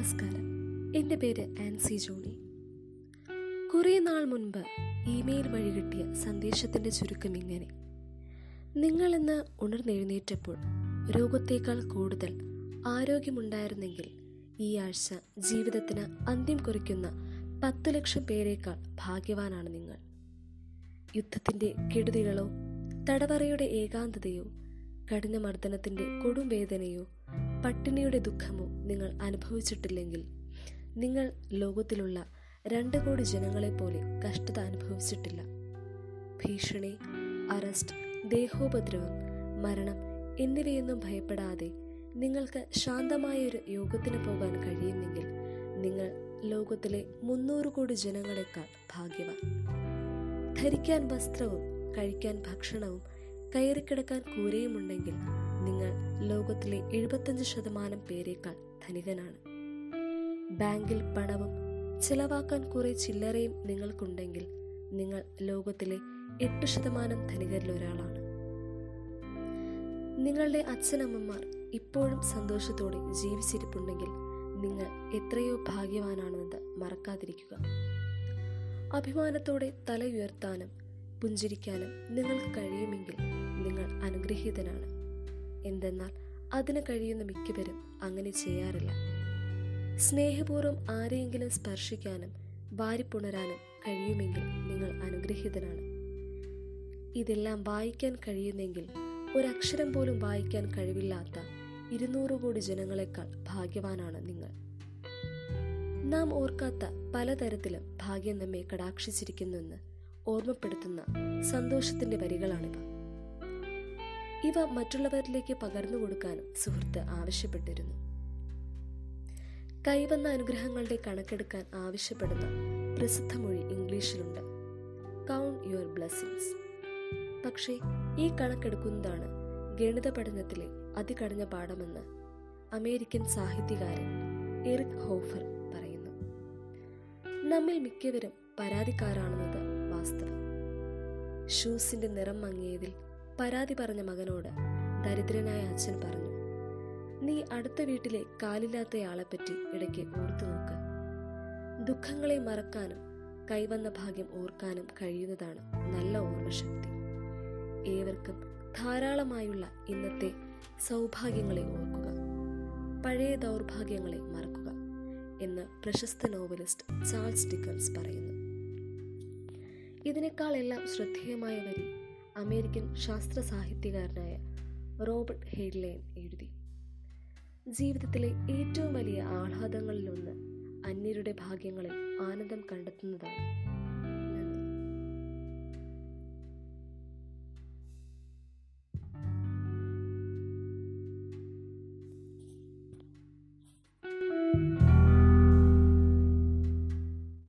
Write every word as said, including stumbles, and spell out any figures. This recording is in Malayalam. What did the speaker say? നമസ്കാരം, എൻ്റെ പേര് ആൻസി ജോളി. കുറേ നാൾ മുൻപ് ഇമെയിൽ വഴി കിട്ടിയ സന്ദേശത്തിൻ്റെ ചുരുക്കം ഇങ്ങനെ: നിങ്ങളെന്ന് ഉണർന്നെഴുന്നേറ്റപ്പോൾ രോഗത്തേക്കാൾ കൂടുതൽ ആരോഗ്യമുണ്ടായിരുന്നെങ്കിൽ ഈ ആഴ്ച ജീവിതത്തിന് അന്ത്യം കുറിക്കുന്ന പത്തു ലക്ഷം പേരേക്കാൾ ഭാഗ്യവാനാണ് നിങ്ങൾ. യുദ്ധത്തിൻ്റെ കെടുതികളോ തടവറയുടെ ഏകാന്തതയോ കഠിനമർദ്ദനത്തിൻ്റെ കൊടും വേദനയോ പട്ടിണിയുടെ ദുഃഖമോ നിങ്ങൾ അനുഭവിച്ചിട്ടില്ലെങ്കിൽ നിങ്ങൾ ലോകത്തിലുള്ള രണ്ട് കോടി ജനങ്ങളെപ്പോലെ കഷ്ടത അനുഭവിച്ചിട്ടില്ല. ഭീഷണി, അറസ്റ്റ്, ദേഹോപദ്രവം, മരണം എന്നിവയൊന്നും ഭയപ്പെടാതെ നിങ്ങൾക്ക് ശാന്തമായൊരു യോഗത്തിന് പോകാൻ കഴിയുന്നെങ്കിൽ നിങ്ങൾ ലോകത്തിലെ മുന്നൂറ് കോടി ജനങ്ങളെക്കാൾ ഭാഗ്യവാൻ. ധരിക്കാൻ വസ്ത്രവും കഴിക്കാൻ ഭക്ഷണവും കയറിക്കിടക്കാൻ കൂരയുമുണ്ടെങ്കിൽ നിങ്ങൾ ലോകത്തിലെ എഴുപത്തഞ്ച് ശതമാനം പേരേക്കാൾ ധനികനാണ്. ബാങ്കിൽ പണവും ചിലവാക്കാൻ കുറെ ചില്ലറയും നിങ്ങൾക്കുണ്ടെങ്കിൽ നിങ്ങൾ ലോകത്തിലെ എട്ട് ശതമാനം ധനികരിലൊരാളാണ്. നിങ്ങളുടെ അച്ഛനമ്മമാർ ഇപ്പോഴും സന്തോഷത്തോടെ ജീവിച്ചിരിപ്പുണ്ടെങ്കിൽ നിങ്ങൾ എത്രയോ ഭാഗ്യവാനാണെന്നത് മറക്കാതിരിക്കുക. അഭിമാനത്തോടെ തല ഉയർത്താനും പുഞ്ചിരിക്കാനും നിങ്ങൾക്ക് കഴിയുമെങ്കിൽ നിങ്ങൾ അനുഗ്രഹീതനാണ്. എന്തെന്നാൽ അതിന് കഴിയുന്ന മിക്കവരും അങ്ങനെ ചെയ്യാറില്ല. സ്നേഹപൂർവ്വം ആരെയെങ്കിലും സ്പർശിക്കാനും വാരിപ്പുണരാനും കഴിയുമെങ്കിൽ നിങ്ങൾ അനുഗ്രഹീതനാണ്. ഇതെല്ലാം വായിക്കാൻ കഴിയുന്നെങ്കിൽ ഒരക്ഷരം പോലും വായിക്കാൻ കഴിവില്ലാത്ത ഇരുന്നൂറ് കോടി ജനങ്ങളെക്കാൾ ഭാഗ്യവാനാണ് നിങ്ങൾ. നാം ഓർക്കാത്ത പലതരത്തിലും ഭാഗ്യം നമ്മെ കടാക്ഷിച്ചിരിക്കുന്നുവെന്ന് ഓർമ്മപ്പെടുത്തുന്ന സന്തോഷത്തിൻ്റെ വരികളാണിവ. ഇവ മറ്റുള്ളവരിലേക്ക് പകർന്നു കൊടുക്കാനും സുഹൃത്ത് ആവശ്യപ്പെട്ടിരുന്നു. കൈവന്ന അനുഗ്രഹങ്ങളുടെ കണക്കെടുക്കാൻ ആവശ്യപ്പെടുന്ന പ്രസിദ്ധ മൊഴി ഇംഗ്ലീഷിലുണ്ട്: കൗണ്ട് യുവർ ബ്ലെസ്സിങ്സ്. പക്ഷേ ഈ കണക്കെടുക്കുന്നതാണ് ഗണിത പഠനത്തിലെ അതികഠിന പാഠമെന്ന് അമേരിക്കൻ സാഹിത്യകാരൻ എറിക് ഹോഫർ പറയുന്നു. നമ്മിൽ മിക്കവരും പരാതിക്കാരാണെന്നത് വാസ്തവം. ഷൂസിന്റെ നിറം മങ്ങിയതിൽ പരാതി പറഞ്ഞ മകനോട് ദരിദ്രനായ അച്ഛൻ പറഞ്ഞു, നീ അടുത്ത വീട്ടിലെ കാലില്ലാത്തയാളെപ്പറ്റി ഇടയ്ക്ക് ഓർത്തു നോക്ക്. ദുഃഖങ്ങളെ മറക്കാനും കൈവന്ന ഭാഗ്യം ഓർക്കാനും കഴിയുന്നതാണ് നല്ല ഓർമ്മശക്തി. ഏവർക്കും ധാരാളമായുള്ള ഇന്നത്തെ സൗഭാഗ്യങ്ങളെ ഓർക്കുക, പഴയ ദൗർഭാഗ്യങ്ങളെ മറക്കുക എന്ന് പ്രശസ്ത നോവലിസ്റ്റ് ചാൾസ് ഡിക്കൻസ് പറയുന്നു. ഇതിനേക്കാളെല്ലാം ശ്രദ്ധേയമായ വരി അമേരിക്കൻ ശാസ്ത്ര സാഹിത്യകാരനായ റോബർട്ട് ഹെയ്ഡ്ലൈൻ എഴുതി. ജീവിതത്തിലെ ഏറ്റവും വലിയ ആഹ്ലാദങ്ങളിലൊന്ന് അന്യരുടെ ഭാഗ്യങ്ങളിൽ ആനന്ദം കണ്ടെത്തുന്നതാണ്.